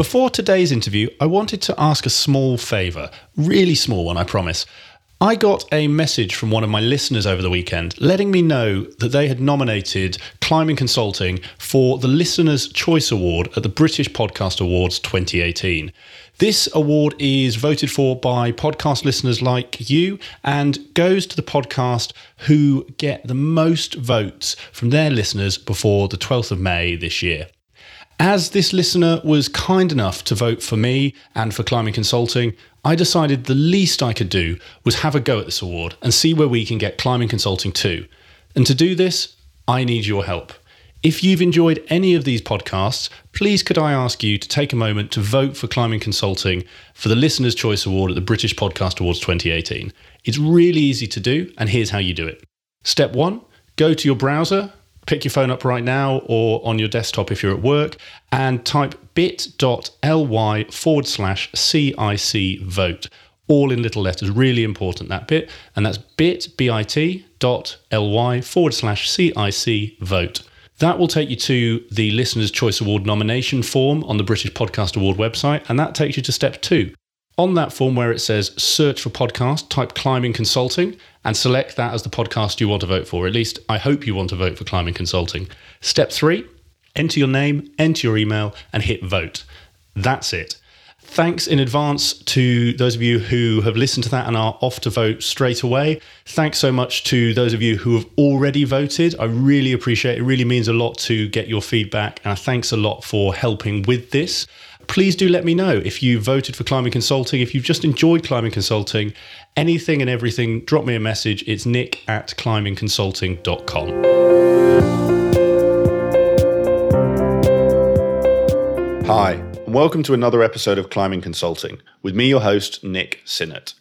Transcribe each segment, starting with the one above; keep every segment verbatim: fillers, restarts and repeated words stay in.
Before today's interview, I wanted to ask a small favour. Really small one, I promise. I got a message from one of my listeners over the weekend letting me know that they had nominated Climb in Consulting for the Listener's Choice Award at the British Podcast Awards twenty eighteen. This award is voted for by podcast listeners like you and goes to the podcast who get the most votes from their listeners before the twelfth of May this year. As this listener was kind enough to vote for me and for Climb in Consulting, I decided the least I could do was have a go at this award and see where we can get Climb in Consulting to. And to do this, I need your help. If you've enjoyed any of these podcasts, please could I ask you to take a moment to vote for Climb in Consulting for the Listener's Choice Award at the British Podcast Awards twenty eighteen. It's really easy to do, and here's how you do it. Step one, go to your browser. Pick your phone up right now or on your desktop if you're at work and type bit.ly forward slash CIC vote, all in little letters, really important that bit. And that's bit, B I T, dot L Y forward slash C I C vote. That will take you to the Listener's Choice Award nomination form on the British Podcast Award website. And that takes you to step two. On that form where it says search for podcast, type Climb in Consulting and select that as the podcast you want to vote for. At least I hope you want to vote for Climb in Consulting. Step three, enter your name, enter your email and hit vote. That's it. Thanks in advance to those of you who have listened to that and are off to vote straight away. Thanks so much to those of you who have already voted. I really appreciate it. It really means a lot to get your feedback and thanks a lot for helping with this. Please do let me know if you voted for Climb in Consulting, if you've just enjoyed Climb in Consulting, anything and everything, drop me a message. It's nick at climbing consulting dot com. Hi, and welcome to another episode of Climb in Consulting with me, your host, Nick Sinnott.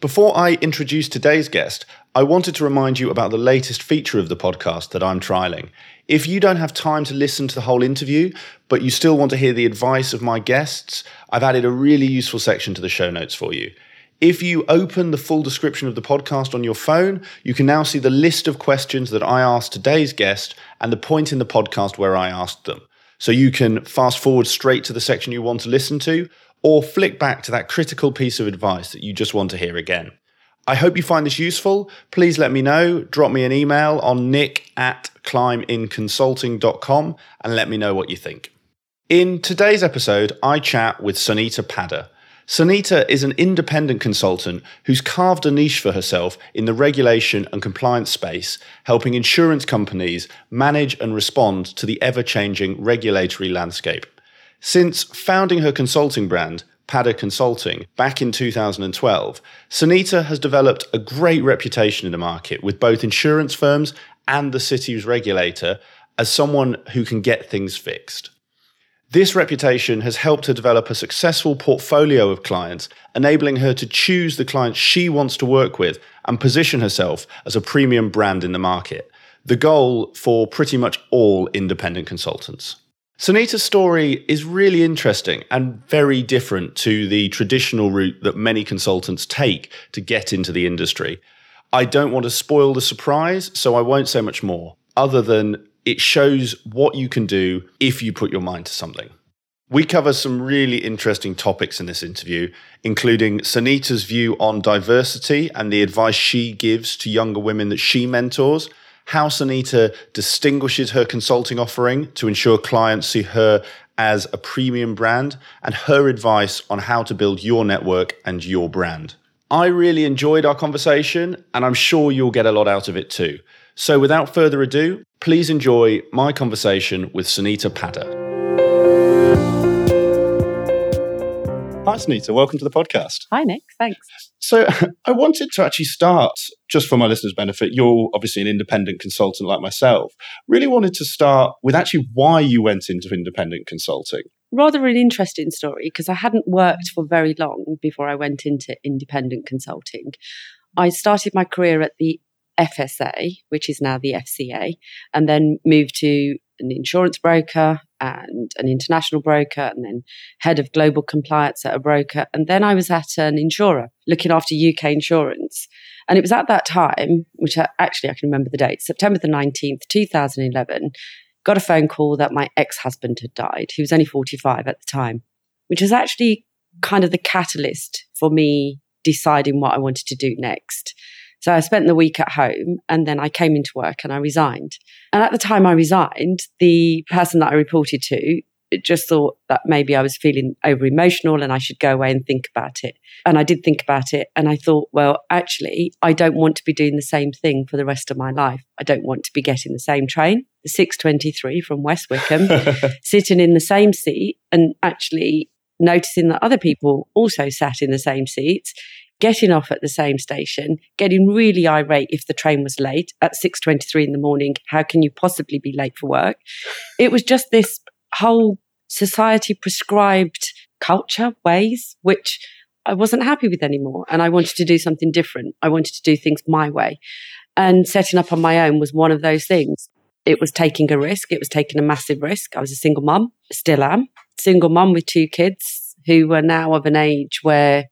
Before I introduce today's guest, I wanted to remind you about the latest feature of the podcast that I'm trialing. If you don't have time to listen to the whole interview, but you still want to hear the advice of my guests, I've added a really useful section to the show notes for you. If you open the full description of the podcast on your phone, you can now see the list of questions that I asked today's guest and the point in the podcast where I asked them. So you can fast forward straight to the section you want to listen to, or flick back to that critical piece of advice that you just want to hear again. I hope you find this useful. Please let me know. Drop me an email on nick at climbinconsulting dot com and let me know what you think. In today's episode, I chat with Sunita Padda. Sunita is an independent consultant who's carved a niche for herself in the regulation and compliance space, helping insurance companies manage and respond to the ever-changing regulatory landscape. Since founding her consulting brand, Padda Consulting, back in two thousand twelve, Sunita has developed a great reputation in the market with both insurance firms and the city's regulator as someone who can get things fixed. This reputation has helped her develop a successful portfolio of clients, enabling her to choose the clients she wants to work with and position herself as a premium brand in the market, the goal for pretty much all independent consultants. Sunita's story is really interesting and very different to the traditional route that many consultants take to get into the industry. I don't want to spoil the surprise, so I won't say much more, other than it shows what you can do if you put your mind to something. We cover some really interesting topics in this interview, including Sunita's view on diversity and the advice she gives to younger women that she mentors, how Sunita distinguishes her consulting offering to ensure clients see her as a premium brand, and her advice on how to build your network and your brand. I really enjoyed our conversation, and I'm sure you'll get a lot out of it too. So without further ado, please enjoy my conversation with Sunita Padda. Hi, Sunita. Welcome to the podcast. Hi, Nick. Thanks. So I wanted to actually start, just for my listeners' benefit, you're obviously an independent consultant like myself, really wanted to start with actually why you went into independent consulting. Rather an interesting story, because I hadn't worked for very long before I went into independent consulting. I started my career at the F S A, which is now the F C A, and then moved to an insurance broker and an international broker, and then head of global compliance at a broker. And then I was at an insurer looking after U K insurance. And it was at that time, which I, actually I can remember the date, September the nineteenth, two thousand eleven, got a phone call that my ex-husband had died. He was only forty-five at the time. which was actually kind of the catalyst for me deciding what I wanted to do next. So I spent the week at home and then I came into work and I resigned. And at the time I resigned, the person that I reported to just thought that maybe I was feeling over emotional and I should go away and think about it. And I did think about it and I thought, well, actually, I don't want to be doing the same thing for the rest of my life. I don't want to be getting the same train, the six twenty-three from West Wickham, sitting in the same seat and actually noticing that other people also sat in the same seats, getting off at the same station, getting really irate if the train was late at six twenty-three in the morning. How can you possibly be late for work? It was just this whole society prescribed culture, ways, which I wasn't happy with anymore. And I wanted to do something different. I wanted to do things my way. And setting up on my own was one of those things. It was taking a risk. It was taking a massive risk. I was a single mum, still am, single mum with two kids who were now of an age where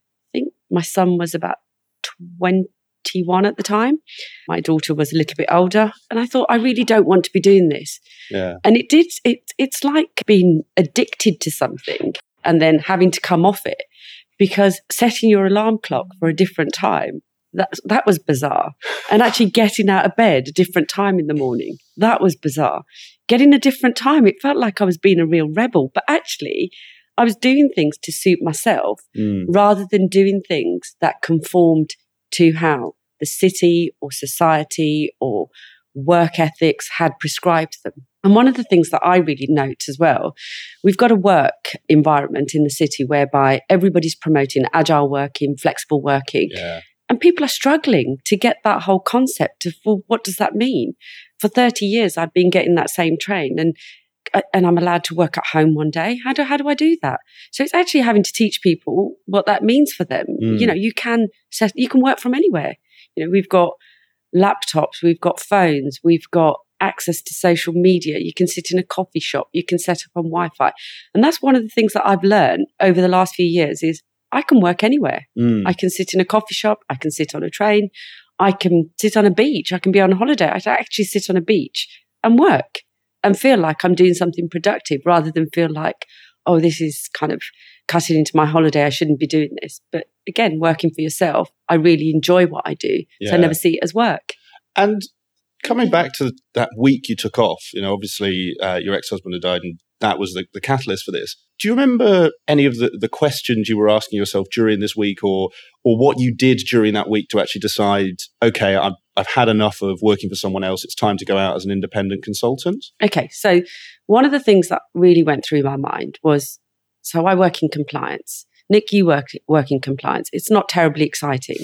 my son was about twenty-one at the time. My daughter was a little bit older. And I thought, I really don't want to be doing this. Yeah. And it did, it, it's like being addicted to something and then having to come off it, because setting your alarm clock for a different time, that, that was bizarre. And actually getting out of bed a different time in the morning, that was bizarre. Getting a different time, it felt like I was being a real rebel, but actually I was doing things to suit myself mm. rather than doing things that conformed to how the city or society or work ethics had prescribed them. And one of the things that I really note as well, we've got a work environment in the city whereby everybody's promoting agile working, flexible working. Yeah. And people are struggling to get that whole concept of, well, what does that mean? For thirty years, I've been getting that same train and and I'm allowed to work at home one day. How do, how do I do that? So it's actually having to teach people what that means for them. Mm. You know, you can set, you can work from anywhere. You know, we've got laptops, we've got phones, we've got access to social media. You can sit in a coffee shop, you can set up on Wi-Fi. And that's one of the things that I've learned over the last few years is I can work anywhere. Mm. I can sit in a coffee shop, I can sit on a train, I can sit on a beach, I can be on holiday. I can actually sit on a beach and work. And feel like I'm doing something productive rather than feel like, oh, this is kind of cutting into my holiday. I shouldn't be doing this. But again, working for yourself, I really enjoy what I do. Yeah. So I never see it as work. And coming back to that week you took off, you know, obviously uh, your ex-husband had died and that was the, the catalyst for this. Do you remember any of the, the questions you were asking yourself during this week or or what you did during that week to actually decide, okay, I've, I've had enough of working for someone else. It's time to go out as an independent consultant? Okay. So one of the things that really went through my mind was, so I work in compliance. Nick, you work, work in compliance. It's not terribly exciting.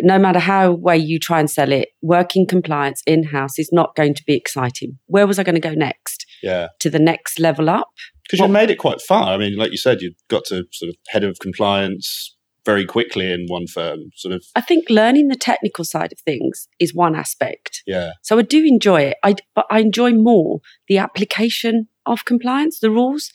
No matter how way you try and sell it, working compliance in-house is not going to be exciting. Where was I going to go next? Yeah. To the next level up? Because you made it quite far. I mean, like you said, you got to sort of head of compliance very quickly in one firm, sort of. I think learning the technical side of things is one aspect. Yeah. So I do enjoy it, I, but I enjoy more the application of compliance, the rules.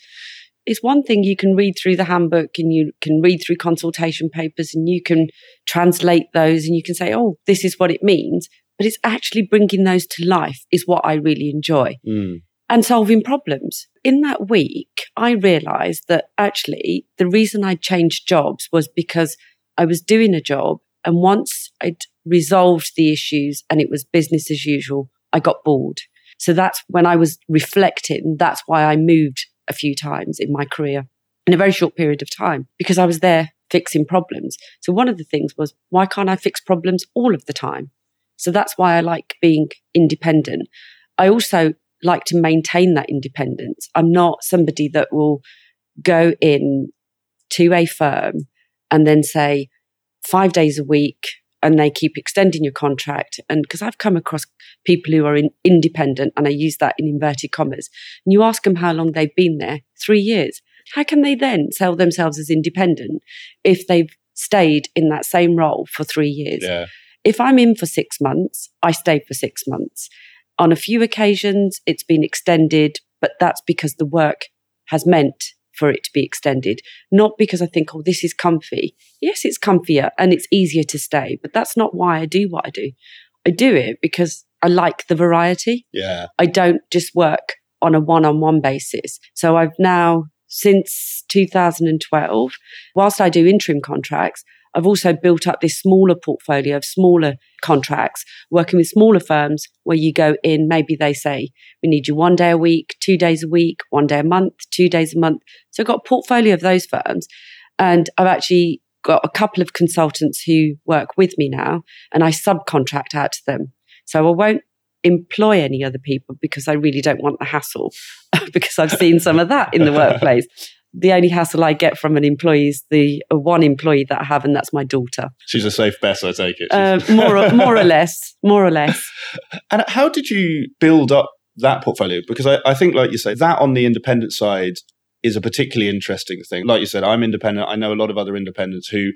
It's one thing you can read through the handbook and you can read through consultation papers and you can translate those and you can say, oh, this is what it means. But it's actually bringing those to life is what I really enjoy. Mm. And solving problems. In that week, I realised that actually the reason I changed jobs was because I was doing a job and once I'd resolved the issues and it was business as usual, I got bored. So that's when I was reflecting, that's why I moved a few times in my career in a very short period of time because I was there fixing problems. So one of the things was, why can't I fix problems all of the time? So that's why I like being independent. I also like to maintain that independence. I'm not somebody that will go in to a firm and then say five days a week and they keep extending your contract. And because I've come across people who are in independent, and I use that in inverted commas, and you ask them how long they've been there, three years. How can they then sell themselves as independent if they've stayed in that same role for three years? Yeah. If I'm in for six months, I stay for six months. On a few occasions, it's been extended, but that's because the work has meant for it to be extended, not because I think, oh, this is comfy. Yes, it's comfier and it's easier to stay, but that's not why I do what I do. I do it because I like the variety. Yeah. I don't just work on a one-on-one basis. So I've now since two thousand twelve, whilst I do interim contracts, I've also built up this smaller portfolio of smaller contracts, working with smaller firms where you go in, maybe they say, we need you one day a week, two days a week, one day a month, two days a month. So I've got a portfolio of those firms. And I've actually got a couple of consultants who work with me now, and I subcontract out to them. So I won't employ any other people because I really don't want the hassle, because I've seen some of that in the workplace. The only hassle I get from an employee is the uh, one employee that I have, and that's my daughter. She's a safe bet, I take it. Uh, more, or, more or less, more or less. And how did you build up that portfolio? Because I, I think, like you say, that on the independent side is a particularly interesting thing. Like you said, I'm independent. I know a lot of other independents who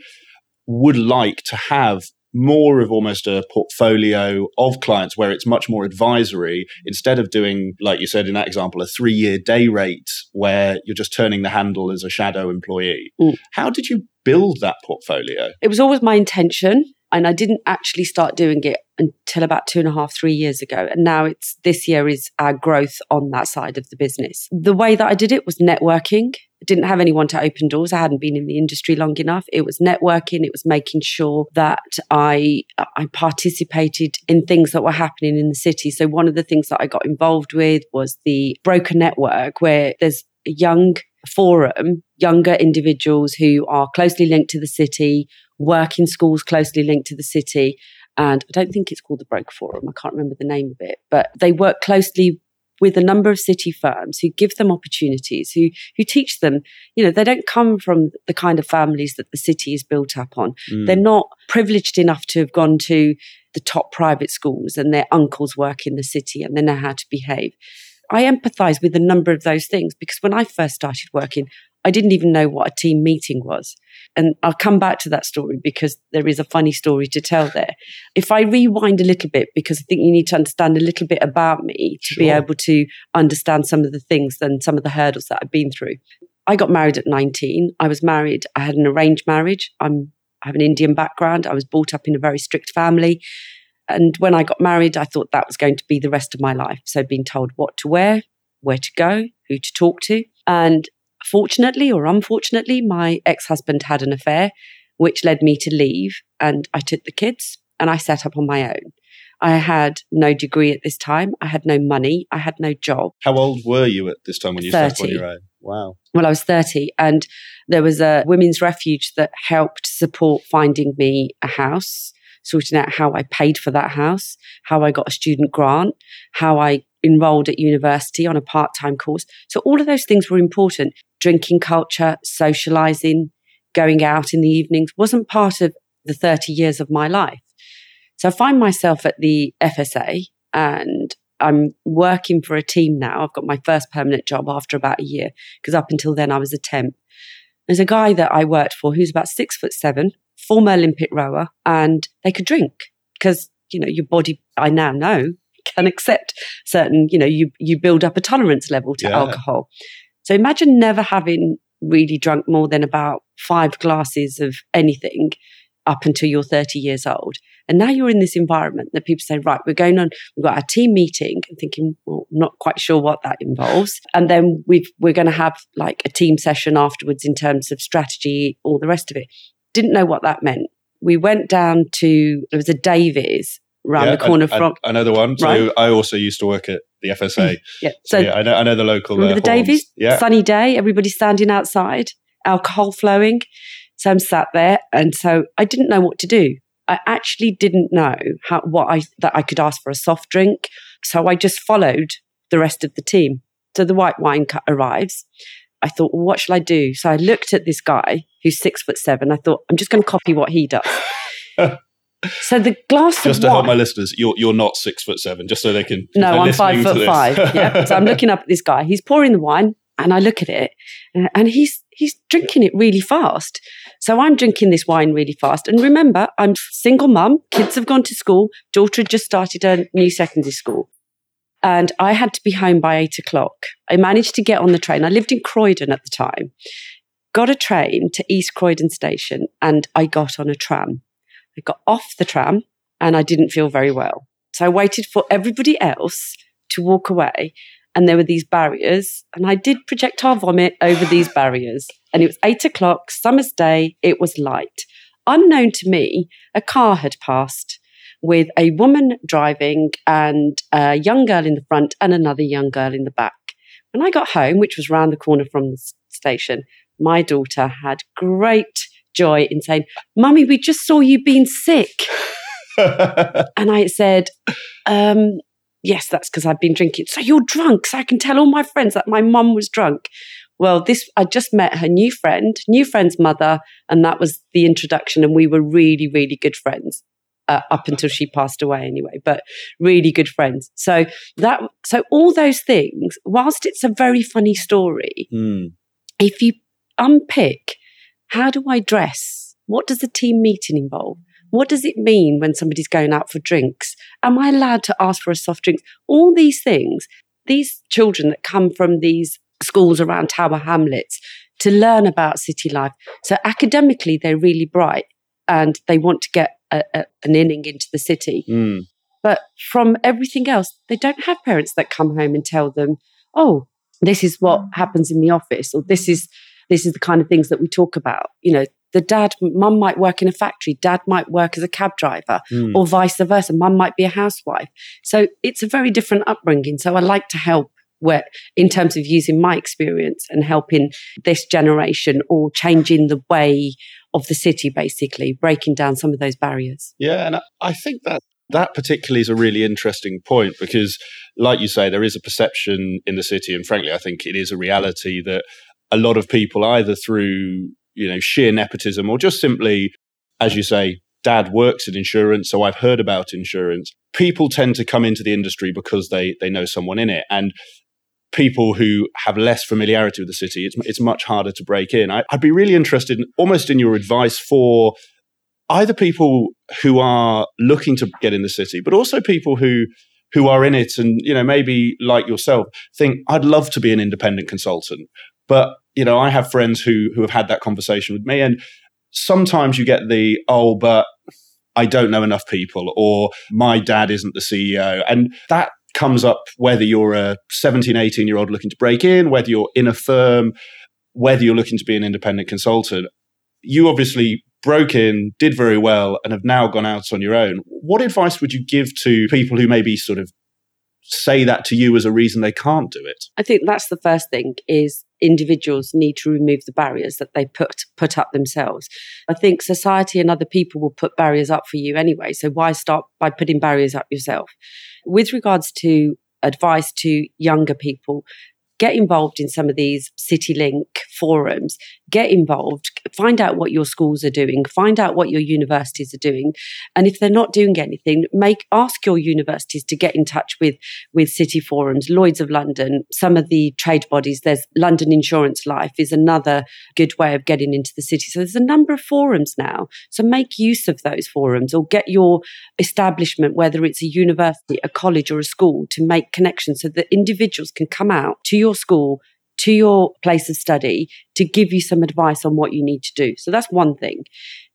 would like to have more of almost a portfolio of clients where it's much more advisory, instead of doing, like you said in that example, a three-year day rate where you're just turning the handle as a shadow employee. Mm. How did you build that portfolio? It was always my intention, and I didn't actually start doing it until about two and a half, three years ago. And now it's this year is our growth on that side of the business. The way that I did it was networking. I didn't have anyone to open doors. I hadn't been in the industry long enough. It was networking. It was making sure that I I participated in things that were happening in the city. So one of the things that I got involved with was the Broker Network, where there's a young forum, younger individuals who are closely linked to the city, work in schools closely linked to the city. And I don't think it's called the Broker Forum. I can't remember the name of it, but they work closely with a number of city firms who give them opportunities, who who teach them, you know, they don't come from the kind of families that the city is built up on. Mm. They're not privileged enough to have gone to the top private schools and their uncles work in the city and they know how to behave. I empathize with a number of those things because when I first started working, I didn't even know what a team meeting was. And I'll come back to that story because there is a funny story to tell there. If I rewind a little bit, because I think you need to understand a little bit about me to sure. be able to understand some of the things and some of the hurdles that I've been through. I got married at nineteen. I was married. I had an arranged marriage. I'm, I have an Indian background. I was brought up in a very strict family. And when I got married, I thought that was going to be the rest of my life. So being told what to wear, where to go, who to talk to. And fortunately or unfortunately, my ex-husband had an affair, which led me to leave. And I took the kids and I set up on my own. I had no degree at this time. I had no money. I had no job. How old were you at this time when you set up on your own? Wow. Well, I was thirty, and there was a women's refuge that helped support finding me a house, sorting out how I paid for that house, how I got a student grant, how I enrolled at university on a part-time course. So all of those things were important. Drinking culture, socializing, going out in the evenings wasn't part of the thirty years of my life. So I find myself at the F S A and I'm working for a team now. I've got my first permanent job after about a year because up until then I was a temp. There's a guy that I worked for who's about six foot seven, former Olympic rower, and they could drink because, you know, your body, I now know, can accept certain, you know, you you build up a tolerance level to yeah. alcohol. So imagine never having really drunk more than about five glasses of anything up until you're thirty years old. And now you're in this environment that people say, right, we're going on, we've got our team meeting, and thinking, well, I'm not quite sure what that involves. And then we've, we're going to have like a team session afterwards in terms of strategy, all the rest of it. Didn't know what that meant. We went down to, there was a Davies around yeah, the corner I, from. Another one. So right? I also used to work at the F S A. yeah. So, so yeah, I know, I know the local. Remember uh, the Davies? Yeah. Sunny day, everybody standing outside, alcohol flowing. So I'm sat there, and so I didn't know what to do. I actually didn't know how what I that I could ask for a soft drink. So I just followed the rest of the team. So the white wine cut arrives. I thought, well, what shall I do? So I looked at this guy who's six foot seven. I thought, I'm just going to copy what he does. So the glass just of Just to wine, help my listeners, you're you're not six foot seven, just so they can... No, I'm five foot five. Yeah. So I'm looking up at this guy. He's pouring the wine and I look at it and he's he's drinking it really fast. So I'm drinking this wine really fast. And remember, I'm single mum, kids have gone to school, daughter had just started a new secondary school. And I had to be home by eight o'clock. I managed to get on the train. I lived in Croydon at the time. Got a train to East Croydon Station and I got on a tram. I got off the tram and I didn't feel very well. So I waited for everybody else to walk away. and there were these barriers, and I did projectile vomit over these barriers. And it was eight o'clock, summer's day, it was light. Unknown to me, a car had passed with a woman driving and a young girl in the front and another young girl in the back. When I got home, which was round the corner from the station, my daughter had great joy in saying, "Mummy, we just saw you being sick." And I said, um, yes, that's because I've been drinking. "So you're drunk, so I can tell all my friends that my mum was drunk." Well, this I just met her new friend, new friend's mother, and that was the introduction. And we were really, really good friends uh, up until she passed away anyway, but really good friends. So that, so all those things, whilst it's a very funny story, mm. if you unpick, how do I dress? What does a team meeting involve? What does it mean when somebody's going out for drinks? Am I allowed to ask for a soft drink? All these things, these children that come from these schools around Tower Hamlets to learn about city life. So academically, they're really bright and they want to get a, a, an inning into the city. Mm. But from everything else, they don't have parents that come home and tell them, "Oh, this is what happens in the office," or "This is this is the kind of things that we talk about." You know, the dad, mum might work in a factory, dad might work as a cab driver, mm. or vice versa. Mum might be a housewife. So it's a very different upbringing. So I like to help where, in terms of using my experience and helping this generation or changing the way of the city, basically, breaking down some of those barriers. Yeah, and I think that that particularly is a really interesting point because, like you say, there is a perception in the city, and frankly, I think it is a reality that a lot of people either through you know, sheer nepotism or just simply, as you say, dad works in insurance, so I've heard about insurance. People tend to come into the industry because they they know someone in it. And people who have less familiarity with the city, it's it's much harder to break in. I, I'd be really interested in, almost in your advice for either people who are looking to get in the city, but also people who who are in it and, you know, maybe like yourself, think, "I'd love to be an independent consultant." But, you know, I have friends who who have had that conversation with me, and sometimes you get the, "Oh, but I don't know enough people," or "My dad isn't the C E O." And that comes up whether you're a seventeen, eighteen-year-old looking to break in, whether you're in a firm, whether you're looking to be an independent consultant. You obviously broke in, did very well, and have now gone out on your own. What advice would you give to people who maybe sort of say that to you as a reason they can't do it? I think that's the first thing is individuals need to remove the barriers that they put put up themselves. I think society and other people will put barriers up for you anyway, so why start by putting barriers up yourself? With regards to advice to younger people, get involved in some of these CityLink forums, get involved, find out what your schools are doing, find out what your universities are doing. And if they're not doing anything, make ask your universities to get in touch with, with city forums, Lloyd's of London, some of the trade bodies. There's London Insurance Life is another good way of getting into the city. So there's a number of forums now. So make use of those forums or get your establishment, whether it's a university, a college or a school, to make connections so that individuals can come out to your school, to your place of study, to give you some advice on what you need to do. So that's one thing.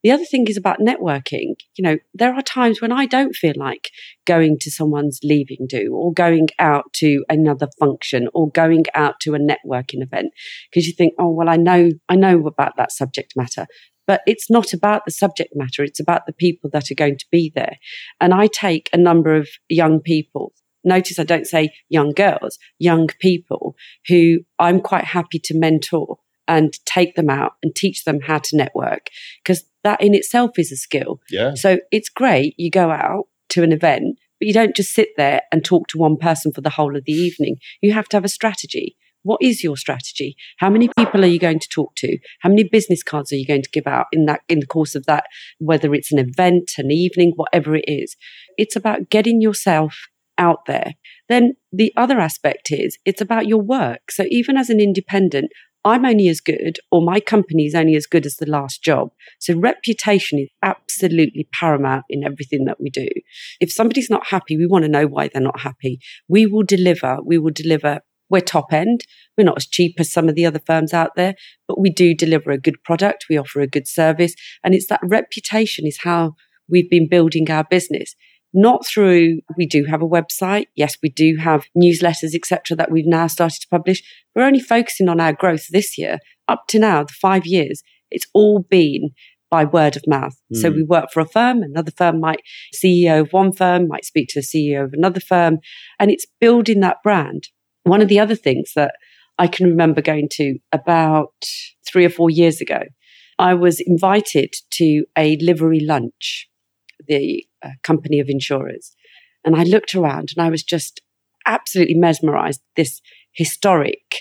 The other thing is about networking. You know, there are times when I don't feel like going to someone's leaving do or going out to another function or going out to a networking event because you think, "Oh, well, I know, I know about that subject matter." But it's not about the subject matter. It's about the people that are going to be there. And I take a number of young people. Notice I don't say young girls, young people who I'm quite happy to mentor and take them out and teach them how to network because that in itself is a skill. Yeah. So it's great you go out to an event, but you don't just sit there and talk to one person for the whole of the evening. You have to have a strategy. What is your strategy? How many people are you going to talk to? How many business cards are you going to give out in that in the course of that, whether it's an event, an evening, whatever it is? It's about getting yourself out there. Then the other aspect is it's about your work. So even as an independent, I'm only as good, or my company is only as good as the last job. So reputation is absolutely paramount in everything that we do. If somebody's not happy, we want to know why they're not happy. We will deliver. We will deliver. We're top end. We're not as cheap as some of the other firms out there, but we do deliver a good product. We offer a good service. And it's that reputation is how we've been building our business. Not through, we do have a website. Yes, we do have newsletters, et cetera, that we've now started to publish. We're only focusing on our growth this year. Up to now, the five years, it's all been by word of mouth. Mm. So we work for a firm, another firm might, C E O of one firm might speak to the C E O of another firm, and it's building that brand. One of the other things that I can remember going to about three or four years ago, I was invited to a livery lunch, the uh, company of insurers. And I looked around and I was just absolutely mesmerized, this historic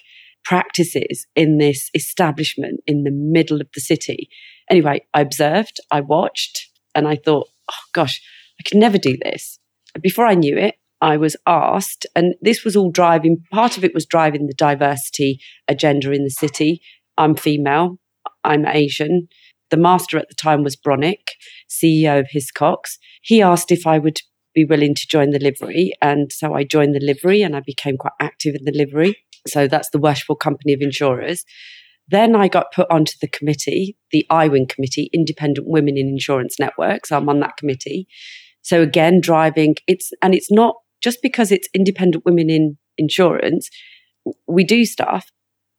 practices in this establishment in the middle of the city. Anyway, I observed, I watched, and I thought, oh gosh, I could never do this. Before I knew it, I was asked, and this was all driving, part of it was driving the diversity agenda in the city. I'm female, I'm Asian. The master at the time was Bronick, C E O of Hiscox. He asked if I would be willing to join the livery. And so I joined the livery and I became quite active in the livery. So that's the Worshipful Company of Insurers. Then I got put onto the committee, the I W I N committee, Independent Women in Insurance Network. So I'm on that committee. So again, driving, it's and it's not just because it's independent women in insurance, we do stuff,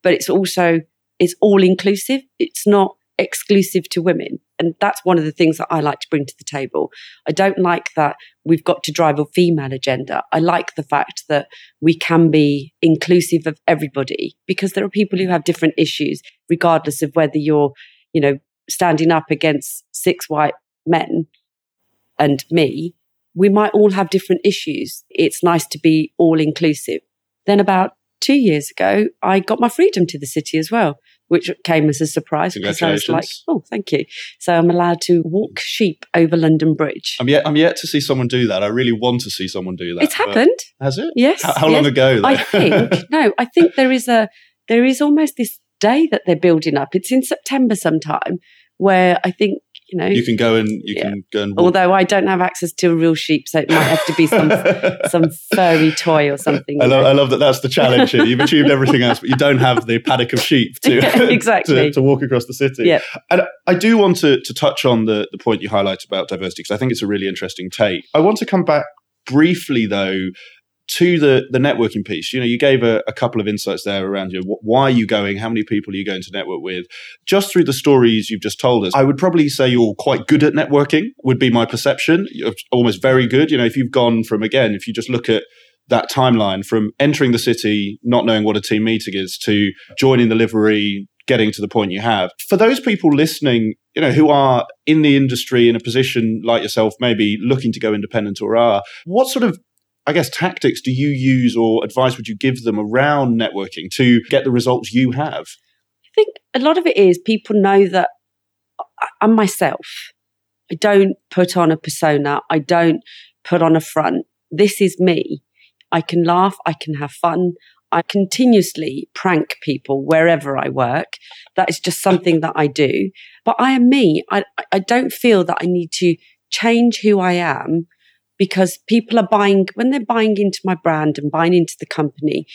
but it's also, it's all inclusive. It's not exclusive to women. And that's one of the things that I like to bring to the table. I don't like that we've got to drive a female agenda. I like the fact that we can be inclusive of everybody because there are people who have different issues, regardless of whether you're, you know, standing up against six white men and me. We might all have different issues. It's nice to be all inclusive. Then about two years ago, I got my freedom to the city as well, which came as a surprise because I was like, oh, thank you. So I'm allowed to walk sheep over London Bridge. I'm yet, I'm yet to see someone do that. I really want to see someone do that. It's happened. Has it? Yes. How, how yes. long ago? Though? I think, no, I think there is a, there is almost this day that they're building up. It's in September sometime where I think, you know, you can go and you yeah. can go and walk. Although I don't have access to a real sheep, so it might have to be some some furry toy or something. I love, I love that. That's the challenge here. You've achieved everything else, but you don't have the paddock of sheep to yeah, exactly to, to walk across the city. Yeah. And I do want to to touch on the the point you highlight about diversity because I think it's a really interesting take. I want to come back briefly though to the the networking piece. You know, you gave a, a couple of insights there around, you know, wh- why are you going? How many people are you going to network with? Just through the stories you've just told us, I would probably say you're quite good at networking, would be my perception. You're almost very good. You know, if you've gone from, again, if you just look at that timeline from entering the city, not knowing what a team meeting is, to joining the livery, getting to the point you have. For those people listening, you know, who are in the industry in a position like yourself, maybe looking to go independent or are, what sort of I guess, tactics do you use or advice would you give them around networking to get the results you have? I think a lot of it is people know that I'm myself. I don't put on a persona. I don't put on a front. This is me. I can laugh. I can have fun. I continuously prank people wherever I work. That is just something that I do. But I am me. I, I don't feel that I need to change who I am because people are buying, when they're buying into my brand and buying into the company,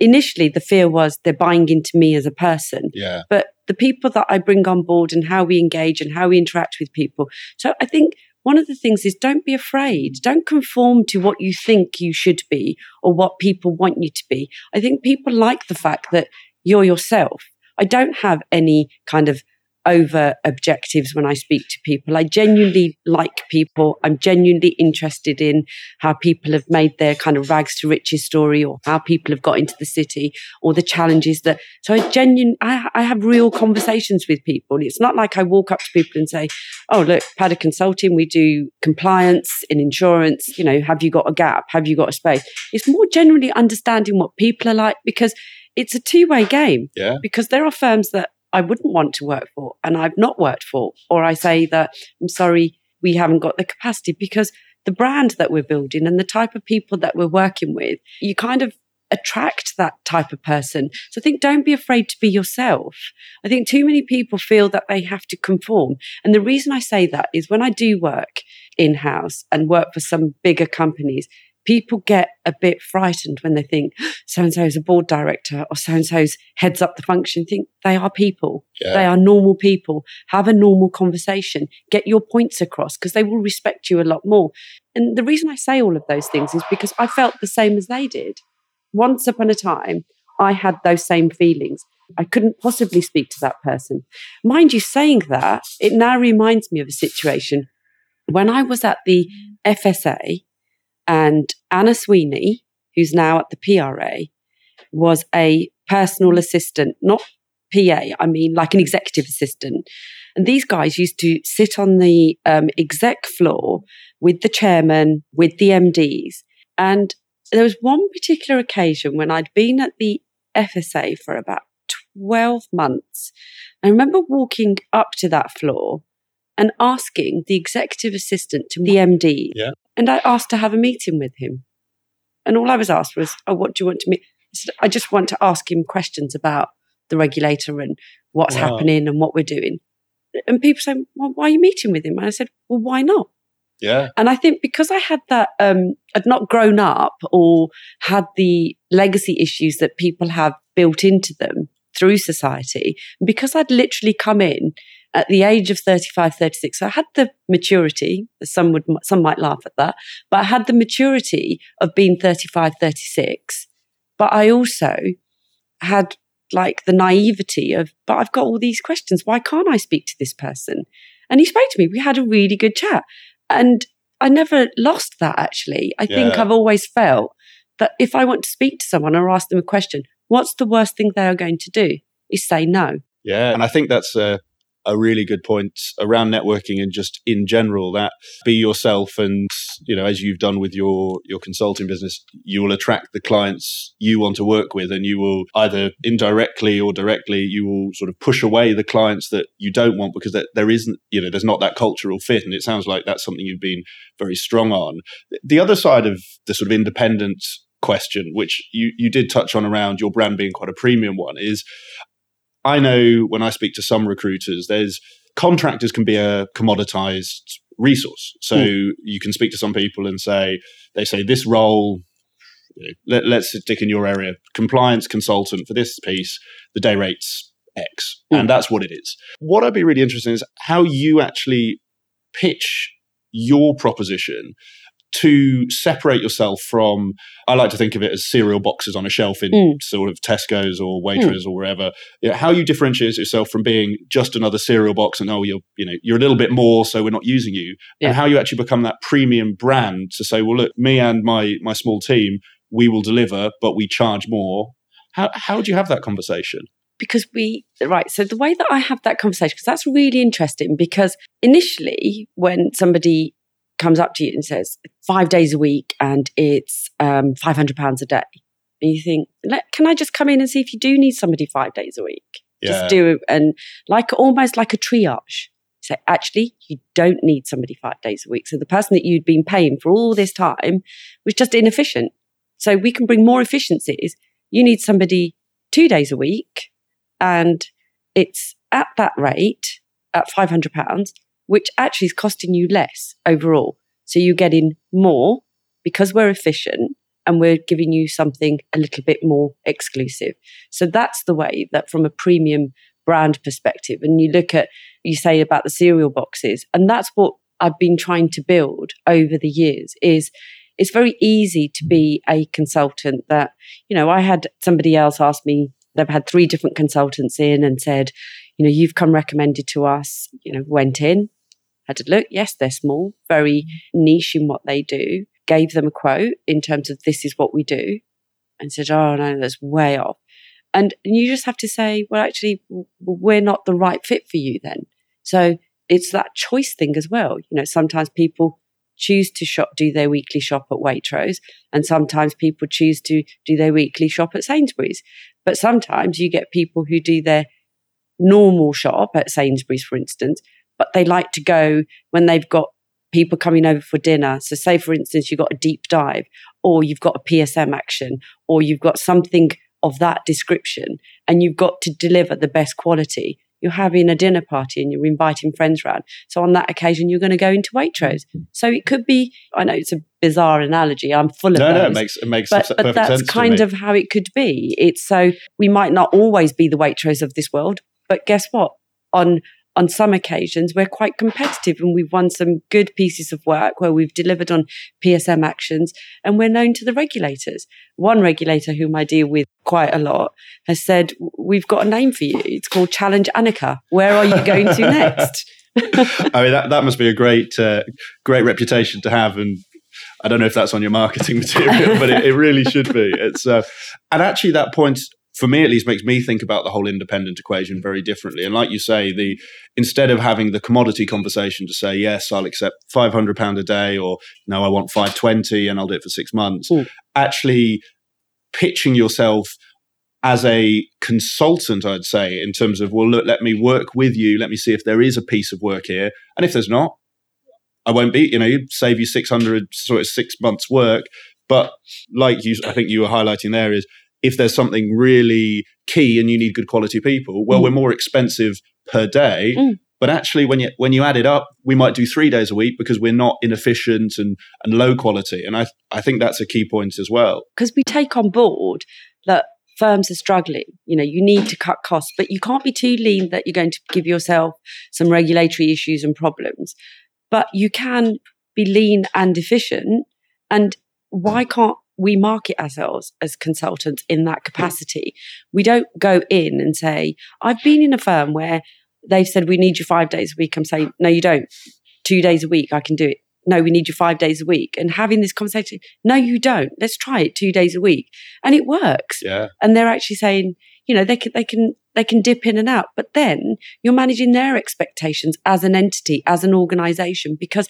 initially the fear was they're buying into me as a person. Yeah. But the people that I bring on board and how we engage and how we interact with people. So I think one of the things is don't be afraid. Don't conform to what you think you should be or what people want you to be. I think people like the fact that you're yourself. I don't have any kind of over objectives when I speak to people. I genuinely like people. I'm genuinely interested in how people have made their kind of rags to riches story or how people have got into the city or the challenges that, so I genuinely, I, I have real conversations with people. It's not like I walk up to people and say, oh, look, Padda Consulting, we do compliance in insurance. You know, have you got a gap? Have you got a space? It's more generally understanding what people are like because it's a two-way game. Yeah. Because there are firms that I wouldn't want to work for and I've not worked for, or I say that, I'm sorry, we haven't got the capacity because the brand that we're building and the type of people that we're working with, you kind of attract that type of person. So I think don't be afraid to be yourself. I think too many people feel that they have to conform. And the reason I say that is when I do work in-house and work for some bigger companies, people get a bit frightened when they think so-and-so's a board director or so-and-so's heads up the function. Think they are people. Yeah. They are normal people. Have a normal conversation. Get your points across because they will respect you a lot more. And the reason I say all of those things is because I felt the same as they did. Once upon a time, I had those same feelings. I couldn't possibly speak to that person. Mind you, saying that, it now reminds me of a situation. When I was at the F S A and Anna Sweeney, who's now at the P R A, was a personal assistant, not P A, I mean like an executive assistant. And these guys used to sit on the um, exec floor with the chairman, with the M Ds. And there was one particular occasion when I'd been at the F S A for about twelve months. I remember walking up to that floor and asking the executive assistant to the M D. Yeah. And I asked to have a meeting with him. And all I was asked was, oh, what do you want to meet? I said, I just want to ask him questions about the regulator and what's wow. happening and what we're doing. And people say, well, why are you meeting with him? And I said, well, why not? Yeah. And I think because I had that, um, I'd not grown up or had the legacy issues that people have built into them through society, because I'd literally come in at the age of thirty-five, thirty-six, so I had the maturity, some would, some might laugh at that, but I had the maturity of being thirty-five, thirty-six, but I also had like the naivety of, but I've got all these questions, why can't I speak to this person? And he spoke to me, we had a really good chat. And I never lost that actually. I yeah. think I've always felt that if I want to speak to someone or ask them a question, what's the worst thing they are going to do is say no. Yeah, and I think that's a, a really good point around networking and just in general, that be yourself and, you know, as you've done with your, your consulting business, you will attract the clients you want to work with, and you will either indirectly or directly, you will sort of push away the clients that you don't want because that there isn't, you know, there's not that cultural fit. And it sounds like that's something you've been very strong on. The other side of the sort of independent question, which you, you did touch on around your brand being quite a premium one, is I know when I speak to some recruiters, there's contractors can be a commoditized resource. So mm. you can speak to some people and say, they say this role, let, let's stick in your area, compliance consultant for this piece, the day rate's X. Mm. And that's what it is. What I'd be really interested in is how you actually pitch your proposition to separate yourself from, I like to think of it as cereal boxes on a shelf in mm. sort of Tesco's or Waitrose mm. or wherever. You know, how you differentiate yourself from being just another cereal box and, oh, you're, you know, you're a little bit more, so we're not using you. Yeah. And how you actually become that premium brand to say, well, look, me and my my small team, we will deliver, but we charge more. How how do you have that conversation? Because we, right, so the way that I have that conversation, because that's really interesting, because initially when somebody comes up to you and says five days a week and it's um, five hundred pounds a day. And you think, can I just come in and see if you do need somebody five days a week? Yeah. Just do it. And like almost like a triage. So actually, you don't need somebody five days a week. So the person that you'd been paying for all this time was just inefficient. So we can bring more efficiencies. You need somebody two days a week and it's at that rate at five hundred pounds. Which actually is costing you less overall. So you're getting more because we're efficient and we're giving you something a little bit more exclusive. So that's the way that from a premium brand perspective, and you look at, you say about the cereal boxes, and that's what I've been trying to build over the years is it's very easy to be a consultant that, you know, I had somebody else ask me, they've had three different consultants in and said, you know, you've come recommended to us, you know, went in. Had a look, yes, they're small, very niche in what they do, gave them a quote in terms of this is what we do, and said, oh, no, that's way off. And you just have to say, well, actually, we're not the right fit for you then. So it's that choice thing as well. You know, sometimes people choose to shop, do their weekly shop at Waitrose, and sometimes people choose to do their weekly shop at Sainsbury's. But sometimes you get people who do their normal shop at Sainsbury's, for instance, but they like to go when they've got people coming over for dinner. So say, for instance, you've got a deep dive or you've got a P S M action or you've got something of that description and you've got to deliver the best quality. You're having a dinner party and you're inviting friends round. So on that occasion, you're going to go into Waitrose. So it could be, I know it's a bizarre analogy. I'm full of no, those. No, no, it makes, it makes but, perfect but that's sense kind of how it could be. It's so we might not always be the Waitrose of this world, but guess what? On on some occasions, we're quite competitive and we've won some good pieces of work where we've delivered on P S M actions and we're known to the regulators. One regulator whom I deal with quite a lot has said, we've got a name for you. It's called Challenge Annika. Where are you going to next? I mean, that, that must be a great, uh, great reputation to have. And I don't know if that's on your marketing material, but it, it really should be. It's uh, and actually that point, for me at least, makes me think about the whole independent equation very differently. And like you say, the instead of having the commodity conversation to say, yes, I'll accept five hundred pounds a day or no, I want five hundred twenty and I'll do it for six months, Ooh. actually pitching yourself as a consultant, I'd say, in terms of, well, look, let me work with you. Let me see if there is a piece of work here. And if there's not, I won't be, you know, save you six hundred, sort of six months work. But like you, I think you were highlighting there is, if there's something really key and you need good quality people, well, mm. we're more expensive per day. Mm. But actually, when you when you add it up, we might do three days a week because we're not inefficient and, and low quality. And I I think that's a key point as well. Because we take on board that firms are struggling. You know, you need to cut costs, but you can't be too lean that you're going to give yourself some regulatory issues and problems. But you can be lean and efficient. And why can't we market ourselves as consultants in that capacity? We don't go in and say, I've been in a firm where they've said, we need you five days a week. I'm saying, no, you don't. Two days a week, I can do it. No, we need you five days a week. And having this conversation, no, you don't. Let's try it two days a week. And it works. Yeah. And they're actually saying, you know, they can, they can, they can dip in and out, but then you're managing their expectations as an entity, as an organization, because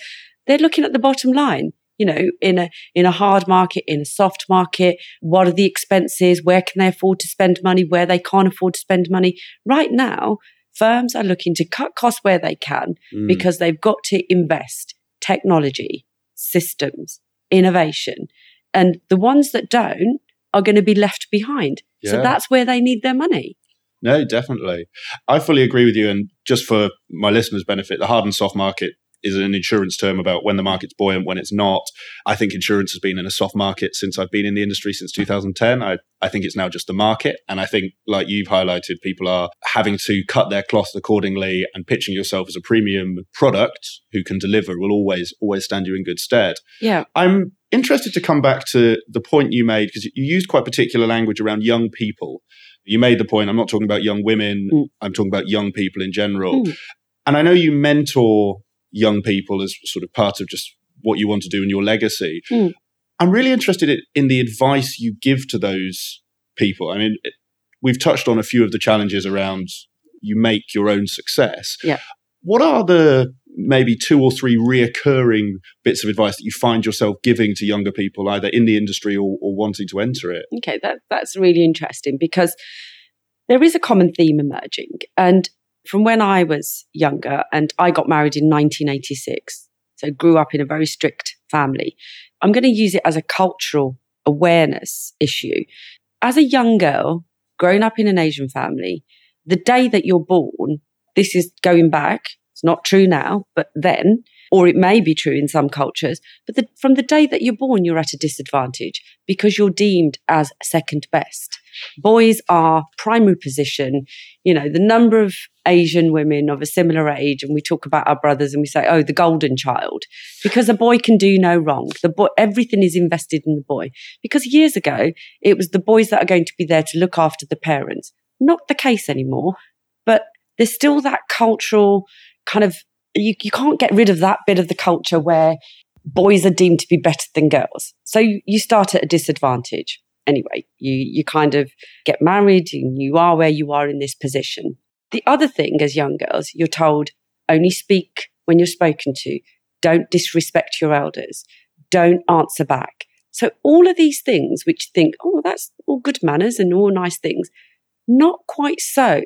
they're looking at the bottom line. You know, in a in a hard market, in a soft market, what are the expenses? Where can they afford to spend money? Where they can't afford to spend money? Right now, firms are looking to cut costs where they can mm. because they've got to invest technology, systems, innovation. And the ones that don't are going to be left behind. Yeah. So that's where they need their money. No, definitely. I fully agree with you. And just for my listeners' benefit, the hard and soft market is an insurance term about when the market's buoyant, when it's not. I think insurance has been in a soft market since I've been in the industry, since two thousand ten. I, I think it's now just the market. And I think, like you've highlighted, people are having to cut their cloth accordingly, and pitching yourself as a premium product who can deliver will always, always stand you in good stead. Yeah. I'm interested to come back to the point you made, because you used quite particular language around young people. You made the point, I'm not talking about young women, mm. I'm talking about young people in general. Mm. And I know you mentor young people as sort of part of just what you want to do in your legacy. Mm. I'm really interested in the advice you give to those people. I mean, we've touched on a few of the challenges around you make your own success. Yeah. What are the maybe two or three reoccurring bits of advice that you find yourself giving to younger people, either in the industry or, or wanting to enter it? Okay, that, that's really interesting, because there is a common theme emerging. And from when I was younger, and I got married in nineteen eighty-six, so grew up in a very strict family, I'm going to use it as a cultural awareness issue. As a young girl, growing up in an Asian family, the day that you're born, this is going back, it's not true now, but then, or it may be true in some cultures, but the, from the day that you're born, you're at a disadvantage because you're deemed as second best. Boys are primary position. You know, the number of Asian women of a similar age, and we talk about our brothers and we say, oh, the golden child, because a boy can do no wrong. The boy, everything is invested in the boy, because years ago, it was the boys that are going to be there to look after the parents. Not the case anymore, but there's still that cultural kind of, you, you can't get rid of that bit of the culture where boys are deemed to be better than girls. So you, you start at a disadvantage. Anyway, you, you kind of get married and you are where you are in this position. The other thing as young girls, you're told only speak when you're spoken to. Don't disrespect your elders. Don't answer back. So all of these things which think, oh, that's all good manners and all nice things, not quite so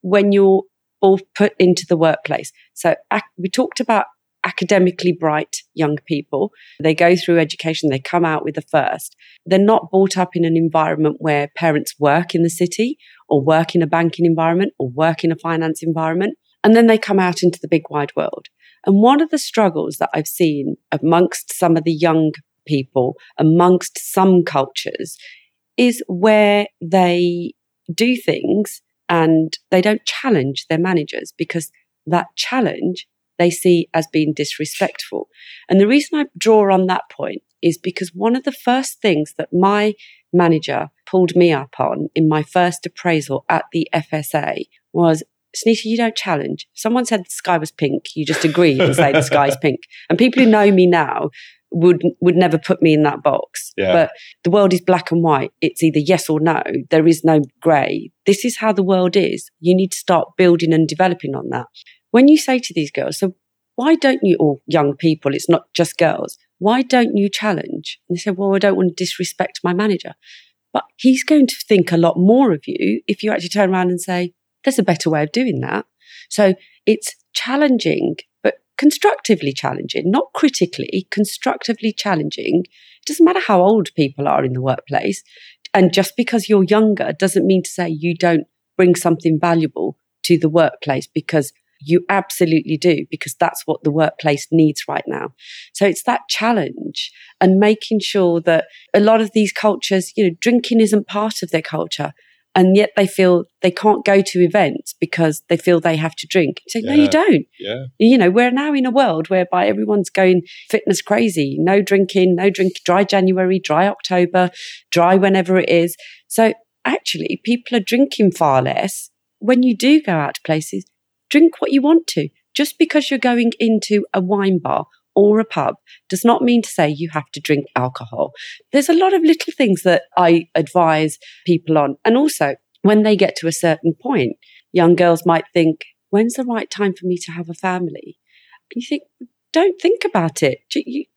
when you're all put into the workplace. So ac- we talked about academically bright young people. They go through education, they come out with a first. They're not brought up in an environment where parents work in the city or work in a banking environment or work in a finance environment. And then they come out into the big wide world. And one of the struggles that I've seen amongst some of the young people amongst some cultures is where they do things and they don't challenge their managers, because that challenge they see as being disrespectful. And the reason I draw on that point is because one of the first things that my manager pulled me up on in my first appraisal at the F S A was, Sunita, you don't challenge. Someone said the sky was pink. You just agreed and say the sky's pink. And people who know me now would would never put me in that box. Yeah. But the world is black and white. It's either yes or no. There is no grey. This is how the world is. You need to start building and developing on that. When you say to these girls, so why don't you, all young people, it's not just girls, why don't you challenge? And they say, well, I don't want to disrespect my manager. But he's going to think a lot more of you if you actually turn around and say, there's a better way of doing that. So it's challenging, but constructively challenging, not critically, constructively challenging. It doesn't matter how old people are in the workplace. And just because you're younger doesn't mean to say you don't bring something valuable to the workplace, because you absolutely do, because that's what the workplace needs right now. So it's that challenge and making sure that a lot of these cultures, you know, drinking isn't part of their culture. And yet they feel they can't go to events because they feel they have to drink. You say, yeah, no, you don't. Yeah. You know, we're now in a world whereby everyone's going fitness crazy. No drinking, no drink, dry January, dry October, dry whenever it is. So actually, people are drinking far less. When you do go out to places, drink what you want to. Just because you're going into a wine bar or a pub does not mean to say you have to drink alcohol. There's a lot of little things that I advise people on. And also, when they get to a certain point, young girls might think, when's the right time for me to have a family? And you think, don't think about it.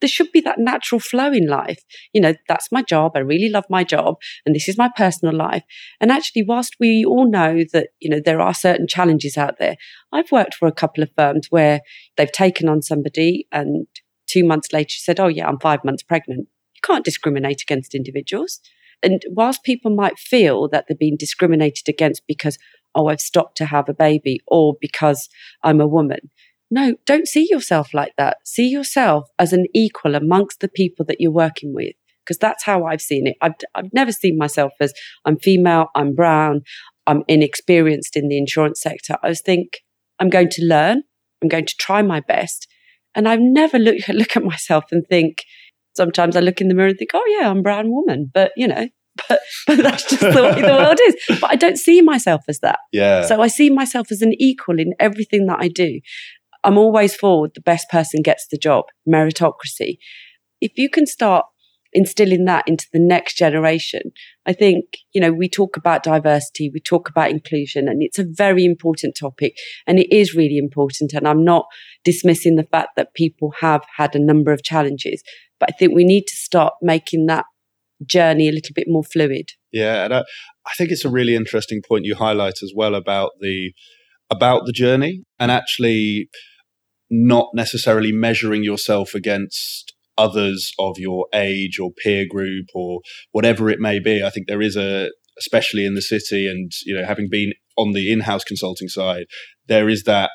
There should be that natural flow in life. You know, that's my job. I really love my job. And this is my personal life. And actually, whilst we all know that, you know, there are certain challenges out there, I've worked for a couple of firms where they've taken on somebody and two months later said, oh, yeah, I'm five months pregnant. You can't discriminate against individuals. And whilst people might feel that they're being discriminated against because, oh, I've stopped to have a baby or because I'm a woman, no, don't see yourself like that. See yourself as an equal amongst the people that you're working with, because that's how I've seen it. I've, I've never seen myself as I'm female, I'm brown, I'm inexperienced in the insurance sector. I always think I'm going to learn, I'm going to try my best. And I've never look, look at myself and think, sometimes I look in the mirror and think, oh yeah, I'm a brown woman. But, you know, but, but that's just the way the world is. But I don't see myself as that. Yeah. So I see myself as an equal in everything that I do. I'm always for the best person gets the job, meritocracy. If you can start instilling that into the next generation, I think, you know, we talk about diversity, we talk about inclusion, and it's a very important topic, and it is really important. And I'm not dismissing the fact that people have had a number of challenges, but I think we need to start making that journey a little bit more fluid. Yeah, and I, I think it's a really interesting point you highlight as well about the about the journey, and actually not necessarily measuring yourself against others of your age or peer group or whatever it may be. I think there is a, especially in the city and, you know, having been on the in-house consulting side, there is that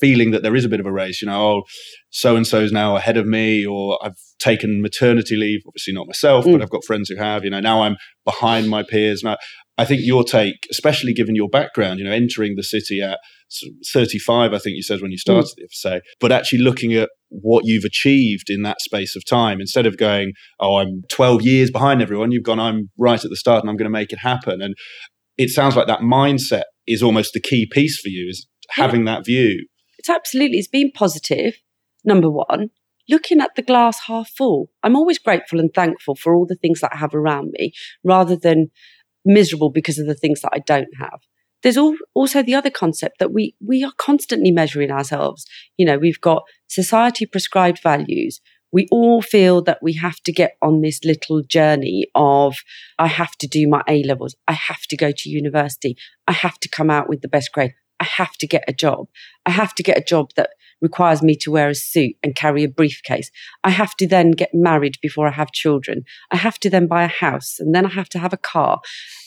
feeling that there is a bit of a race, you know, oh, so-and-so is now ahead of me, or I've taken maternity leave, obviously not myself, mm. but I've got friends who have, you know, now I'm behind my peers. And I, I think your take, especially given your background, you know, entering the city at thirty-five, I think you said when you started the F S A, but actually looking at what you've achieved in that space of time, instead of going, oh, I'm twelve years behind everyone, you've gone, I'm right at the start and I'm going to make it happen. And it sounds like that mindset is almost the key piece for you, is having yeah. that view. It's absolutely, it's being positive, number one, looking at the glass half full. I'm always grateful and thankful for all the things that I have around me, rather than miserable because of the things that I don't have. There's also the other concept that we we are constantly measuring ourselves. You know, we've got society prescribed values. We all feel that we have to get on this little journey of, I have to do my A-levels, I have to go to university, I have to come out with the best grade, I have to get a job, I have to get a job that requires me to wear a suit and carry a briefcase. I have to then get married before I have children. I have to then buy a house, and then I have to have a car.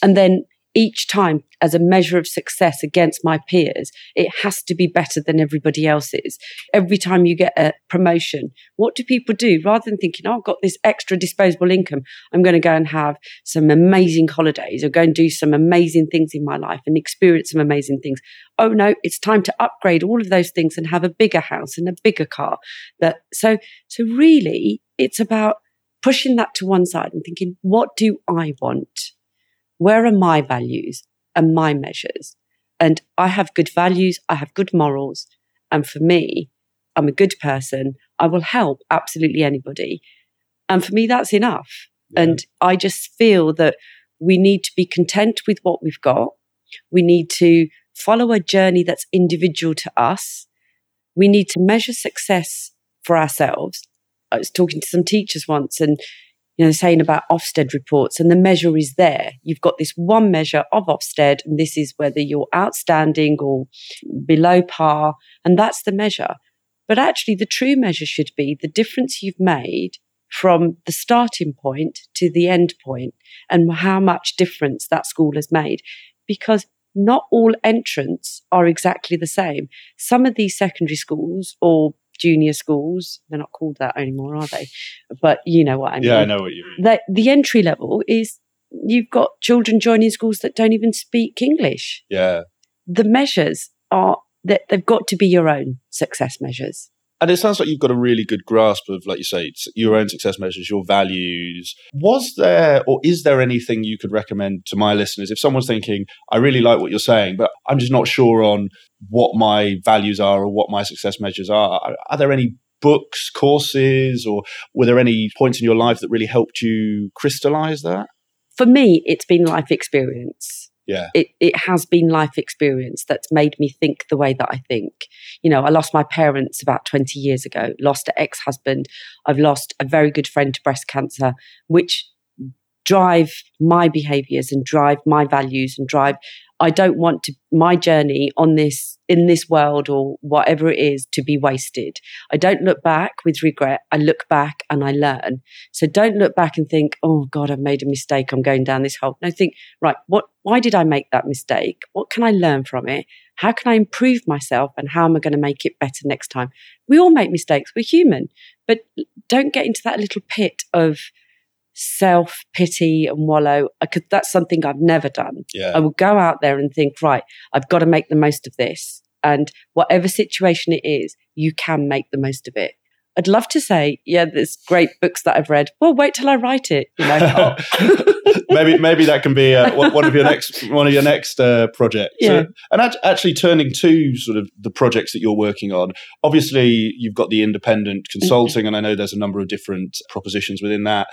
And then each time as a measure of success against my peers, it has to be better than everybody else's. Every time you get a promotion, what do people do? Rather than thinking, oh, I've got this extra disposable income, I'm going to go and have some amazing holidays or go and do some amazing things in my life and experience some amazing things. Oh, no, it's time to upgrade all of those things and have a bigger house and a bigger car. That so, so really, it's about pushing that to one side and thinking, what do I want? Where are my values and my measures? And I have good values, I have good morals, and for me, I'm a good person. I will help absolutely anybody. And for me, that's enough. Yeah. And I just feel that we need to be content with what we've got. We need to follow a journey that's individual to us. We need to measure success for ourselves. I was talking to some teachers once and you know, saying about Ofsted reports, and the measure is there. You've got this one measure of Ofsted, and this is whether you're outstanding or below par, and that's the measure. But actually, the true measure should be the difference you've made from the starting point to the end point, and how much difference that school has made. Because not all entrants are exactly the same. Some of these secondary schools or junior schools, they're not called that anymore, are they? But you know what I mean. Yeah, I know what you mean. The, the entry level is you've got children joining schools that don't even speak English. Yeah. The measures are that they've got to be your own success measures. And it sounds like you've got a really good grasp of, like you say, your own success measures, your values. Was there or is there anything you could recommend to my listeners? If someone's thinking, I really like what you're saying, but I'm just not sure on what my values are or what my success measures are, are there any books, courses, or were there any points in your life that really helped you crystallize that? For me, it's been life experience. Yeah. It it has been life experience that's made me think the way that I think. You know, I lost my parents about twenty years ago, lost an ex-husband. I've lost a very good friend to breast cancer, which drive my behaviours and drive my values and drive, I don't want to, my journey on this, in this world or whatever it is, to be wasted. I don't look back with regret. I look back and I learn. So don't look back and think, oh God, I've made a mistake. I'm going down this hole. No, think, right, what, why did I make that mistake? What can I learn from it? How can I improve myself and how am I going to make it better next time? We all make mistakes. We're human, but don't get into that little pit of self-pity and wallow. I could, that's something I've never done. Yeah. I will go out there and think, right, I've got to make the most of this. And whatever situation it is, you can make the most of it. I'd love to say, yeah, there's great books that I've read. Well, wait till I write it. You know? maybe maybe that can be uh, one of your next one of your next uh, projects. Yeah. So, and at, actually, turning to sort of the projects that you're working on, obviously you've got the independent consulting, mm-hmm. and I know there's a number of different propositions within that.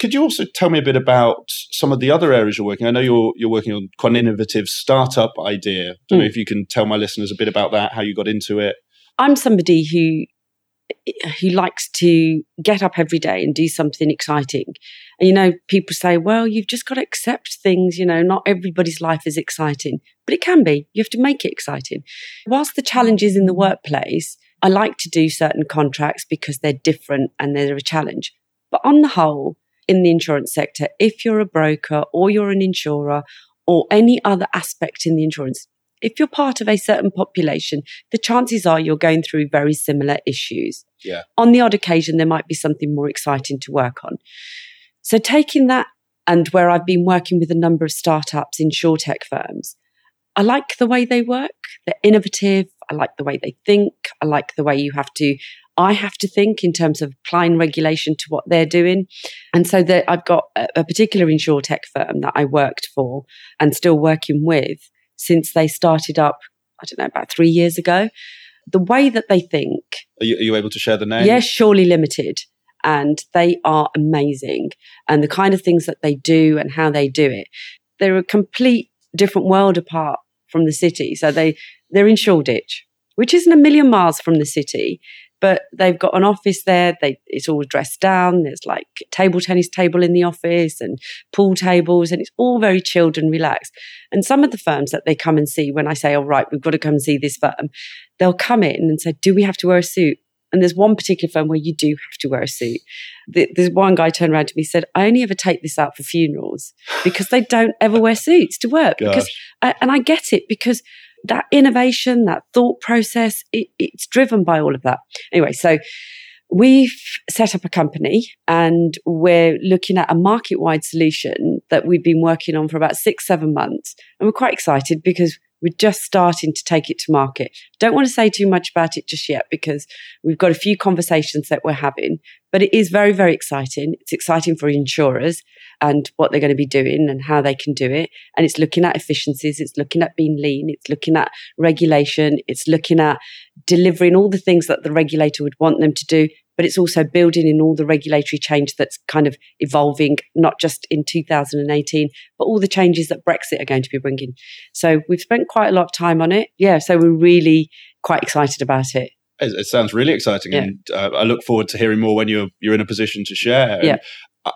Could you also tell me a bit about some of the other areas you're working on? I know you're you're working on quite an innovative startup idea. I don't mm. know if you can tell my listeners a bit about that, how you got into it. I'm somebody who who likes to get up every day and do something exciting. And, you know, people say, well, you've just got to accept things, you know, not everybody's life is exciting. But it can be. You have to make it exciting. Whilst the challenge is in the workplace, I like to do certain contracts because they're different and they're a challenge. But on the whole, in the insurance sector, if you're a broker or you're an insurer or any other aspect in the insurance, if you're part of a certain population, the chances are you're going through very similar issues. Yeah. On the odd occasion, there might be something more exciting to work on. So taking that, and where I've been working with a number of startups, insurtech firms, I like the way they work. They're innovative. I like the way they think. I like the way you have to I have to think in terms of applying regulation to what they're doing. And so that I've got a, a particular insurtech firm that I worked for and still working with since they started up, I don't know, about three years ago. The way that they think. Are you, are you able to share the name? Yes, Surely Limited. And they are amazing. And the kind of things that they do and how they do it. They're a complete different world apart from the city. So they, they're in Shoreditch, which isn't a million miles from the city. But they've got an office there. They, it's all dressed down. There's like table tennis table in the office and pool tables, and it's all very chilled and relaxed. And some of the firms that they come and see, when I say, all right, we've got to come and see this firm, they'll come in and say, do we have to wear a suit? And there's one particular firm where you do have to wear a suit. The, there's one guy turned around to me and said, I only ever take this out for funerals because they don't ever wear suits to work. Because, uh, and I get it, because that innovation, that thought process, it, it's driven by all of that. Anyway, so we've set up a company and we're looking at a market-wide solution that we've been working on for about six, seven months. And we're quite excited because we're just starting to take it to market. Don't want to say too much about it just yet because we've got a few conversations that we're having, but it is very, very exciting. It's exciting for insurers and what they're going to be doing and how they can do it. And it's looking at efficiencies. It's looking at being lean. It's looking at regulation. It's looking at delivering all the things that the regulator would want them to do, but it's also building in all the regulatory change that's kind of evolving, not just in two thousand eighteen, but all the changes that Brexit are going to be bringing. So we've spent quite a lot of time on it. Yeah, so we're really quite excited about it. It sounds really exciting. Yeah. And uh, I look forward to hearing more when you're you're in a position to share. Yeah.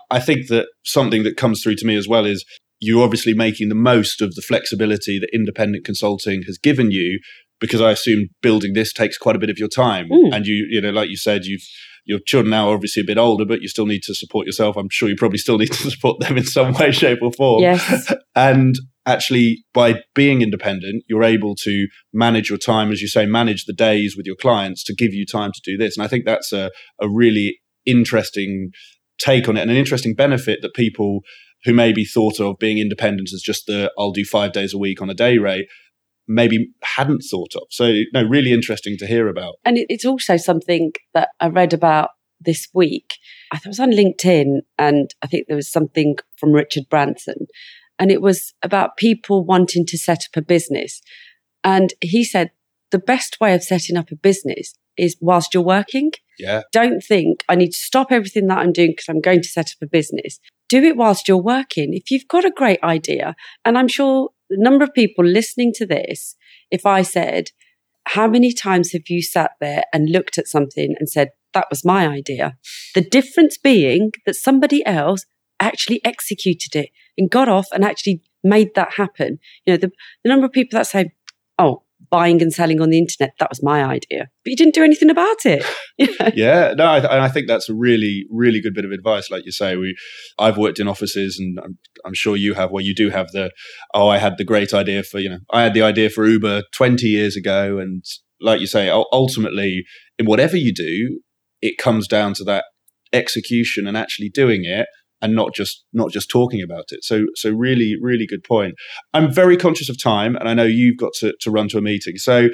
I think that something that comes through to me as well is you're obviously making the most of the flexibility that independent consulting has given you, because I assume building this takes quite a bit of your time. Mm. And you, you know, like you said, you've your children now are obviously a bit older, but you still need to support yourself. I'm sure you probably still need to support them in some way, shape or form. Yes. And actually, by being independent, you're able to manage your time, as you say, manage the days with your clients to give you time to do this. And I think that's a, a really interesting take on it and an interesting benefit that people who maybe thought of being independent as just the, I'll do five days a week on a day rate, maybe hadn't thought of. So, no, really interesting to hear about. And it's also something that I read about this week. I think it was on LinkedIn, and I think there was something from Richard Branson, and it was about people wanting to set up a business. And he said, the best way of setting up a business is whilst you're working. Yeah. Don't think, I need to stop everything that I'm doing because I'm going to set up a business. Do it whilst you're working. If you've got a great idea, and I'm sure the number of people listening to this, if I said, how many times have you sat there and looked at something and said, that was my idea? The difference being that somebody else actually executed it and got off and actually made that happen. You know, the, the number of people that say, oh, buying and selling on the internet, that was my idea, but you didn't do anything about it. You know? Yeah, no, I, th- I think that's a really, really good bit of advice. Like you say, we, I've worked in offices, and I'm, I'm sure you have, where you do have the, oh, I had the great idea for, you know, I had the idea for Uber twenty years ago. And like you say, ultimately, in whatever you do, it comes down to that execution and actually doing it, and not just not just talking about it. So so really, really good point. I'm very conscious of time, and I know you've got to, to run to a meeting. So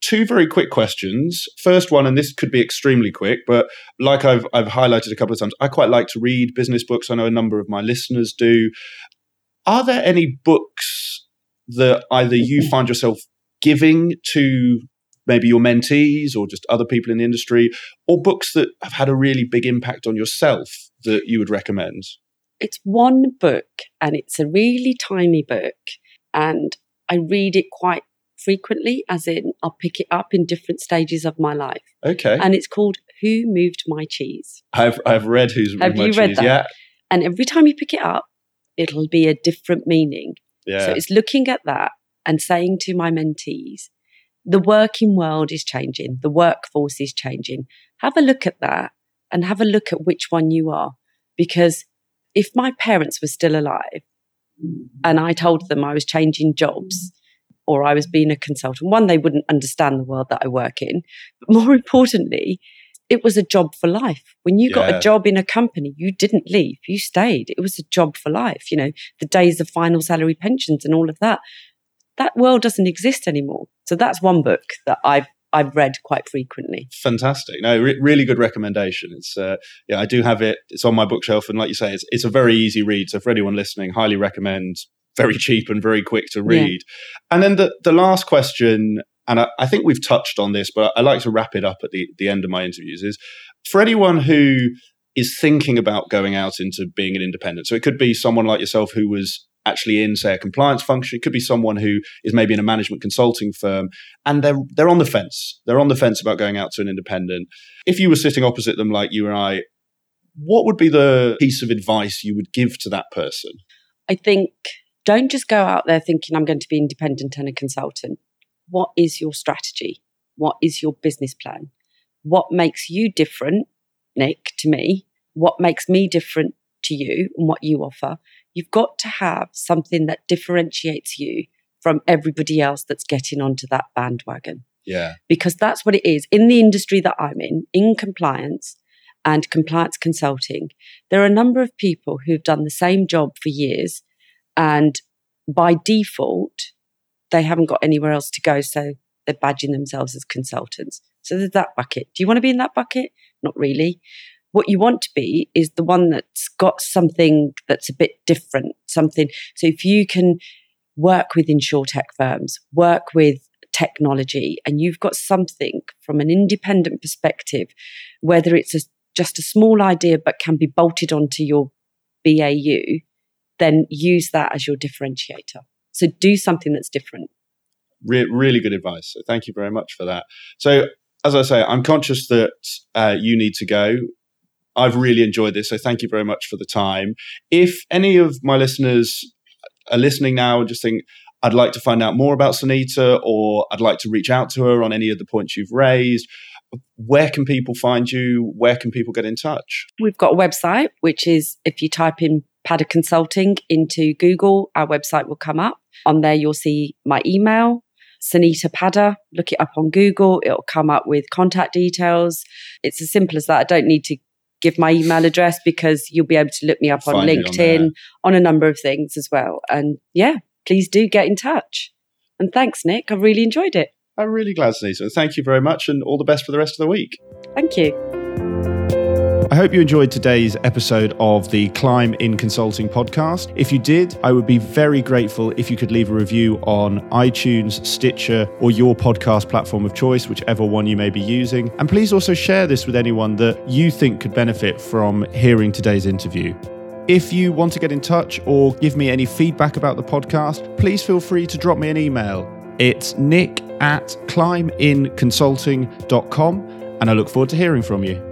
two very quick questions. First one, and this could be extremely quick, but like I've I've highlighted a couple of times, I quite like to read business books. I know a number of my listeners do. Are there any books that either you find yourself giving to maybe your mentees or just other people in the industry, or books that have had a really big impact on yourself that you would recommend? It's one book, and it's a really tiny book, and I read it quite frequently, as in I'll pick it up in different stages of my life. Okay. And it's called Who Moved My Cheese? I've I've read Who's Moved My Cheese. Have you read that? Yeah. And every time you pick it up, it'll be a different meaning. Yeah. So it's looking at that and saying to my mentees, the working world is changing. The workforce is changing. Have a look at that and have a look at which one you are. Because if my parents were still alive and I told them I was changing jobs or I was being a consultant, one, they wouldn't understand the world that I work in. But more importantly, it was a job for life. When you yeah. got a job in a company, you didn't leave. You stayed. It was a job for life. You know, the days of final salary pensions and all of that. That world doesn't exist anymore. So that's one book that I've I've read quite frequently. Fantastic. No, re- really good recommendation. It's uh, yeah, I do have it. It's on my bookshelf, and like you say, it's it's a very easy read. So for anyone listening, highly recommend. Very cheap and very quick to read. Yeah. And then the the last question, and I, I think we've touched on this, but I like to wrap it up at the the end of my interviews, is for anyone who is thinking about going out into being an independent. So it could be someone like yourself who was actually in, say, a compliance function. It could be someone who is maybe in a management consulting firm, and they're they're on the fence. They're on the fence about going out to an independent. If you were sitting opposite them like you and I, what would be the piece of advice you would give to that person? I think don't just go out there thinking I'm going to be independent and a consultant. What is your strategy? What is your business plan? what makes you different, Nick, to me, what makes me different to you and what you offer. You've got to have something that differentiates you from everybody else that's getting onto that bandwagon. Yeah. Because that's what it is. In the industry that I'm in, in compliance and compliance consulting, there are a number of people who've done the same job for years, and by default, they haven't got anywhere else to go, so they're badging themselves as consultants. So there's that bucket. Do you want to be in that bucket? Not really. What you want to be is the one that's got something that's a bit different, something. So if you can work with insurtech firms, work with technology, and you've got something from an independent perspective, whether it's a, just a small idea but can be bolted onto your B A U, then use that as your differentiator. So do something that's different. Re- really good advice. So thank you very much for that. So as I say, I'm conscious that uh, you need to go. I've really enjoyed this. So thank you very much for the time. If any of my listeners are listening now and just think, I'd like to find out more about Sunita, or I'd like to reach out to her on any of the points you've raised, where can people find you? Where can people get in touch? We've got a website, which is, if you type in Padda Consulting into Google, our website will come up. On there, you'll see my email, Sunita Padda. Look it up on Google. It'll come up with contact details. It's as simple as that. I don't need to give my email address because you'll be able to look me up on LinkedIn, on, on a number of things as well. And yeah, please do get in touch. And thanks, Nick. I really enjoyed it. I'm really glad, Sunita. Thank you very much, and all the best for the rest of the week. Thank you. I hope you enjoyed today's episode of the Climb in Consulting podcast. If you did, I would be very grateful if you could leave a review on iTunes, Stitcher, or your podcast platform of choice, whichever one you may be using. And please also share this with anyone that you think could benefit from hearing today's interview. If you want to get in touch or give me any feedback about the podcast, please feel free to drop me an email. It's nick at climb in consulting dot com, and I look forward to hearing from you.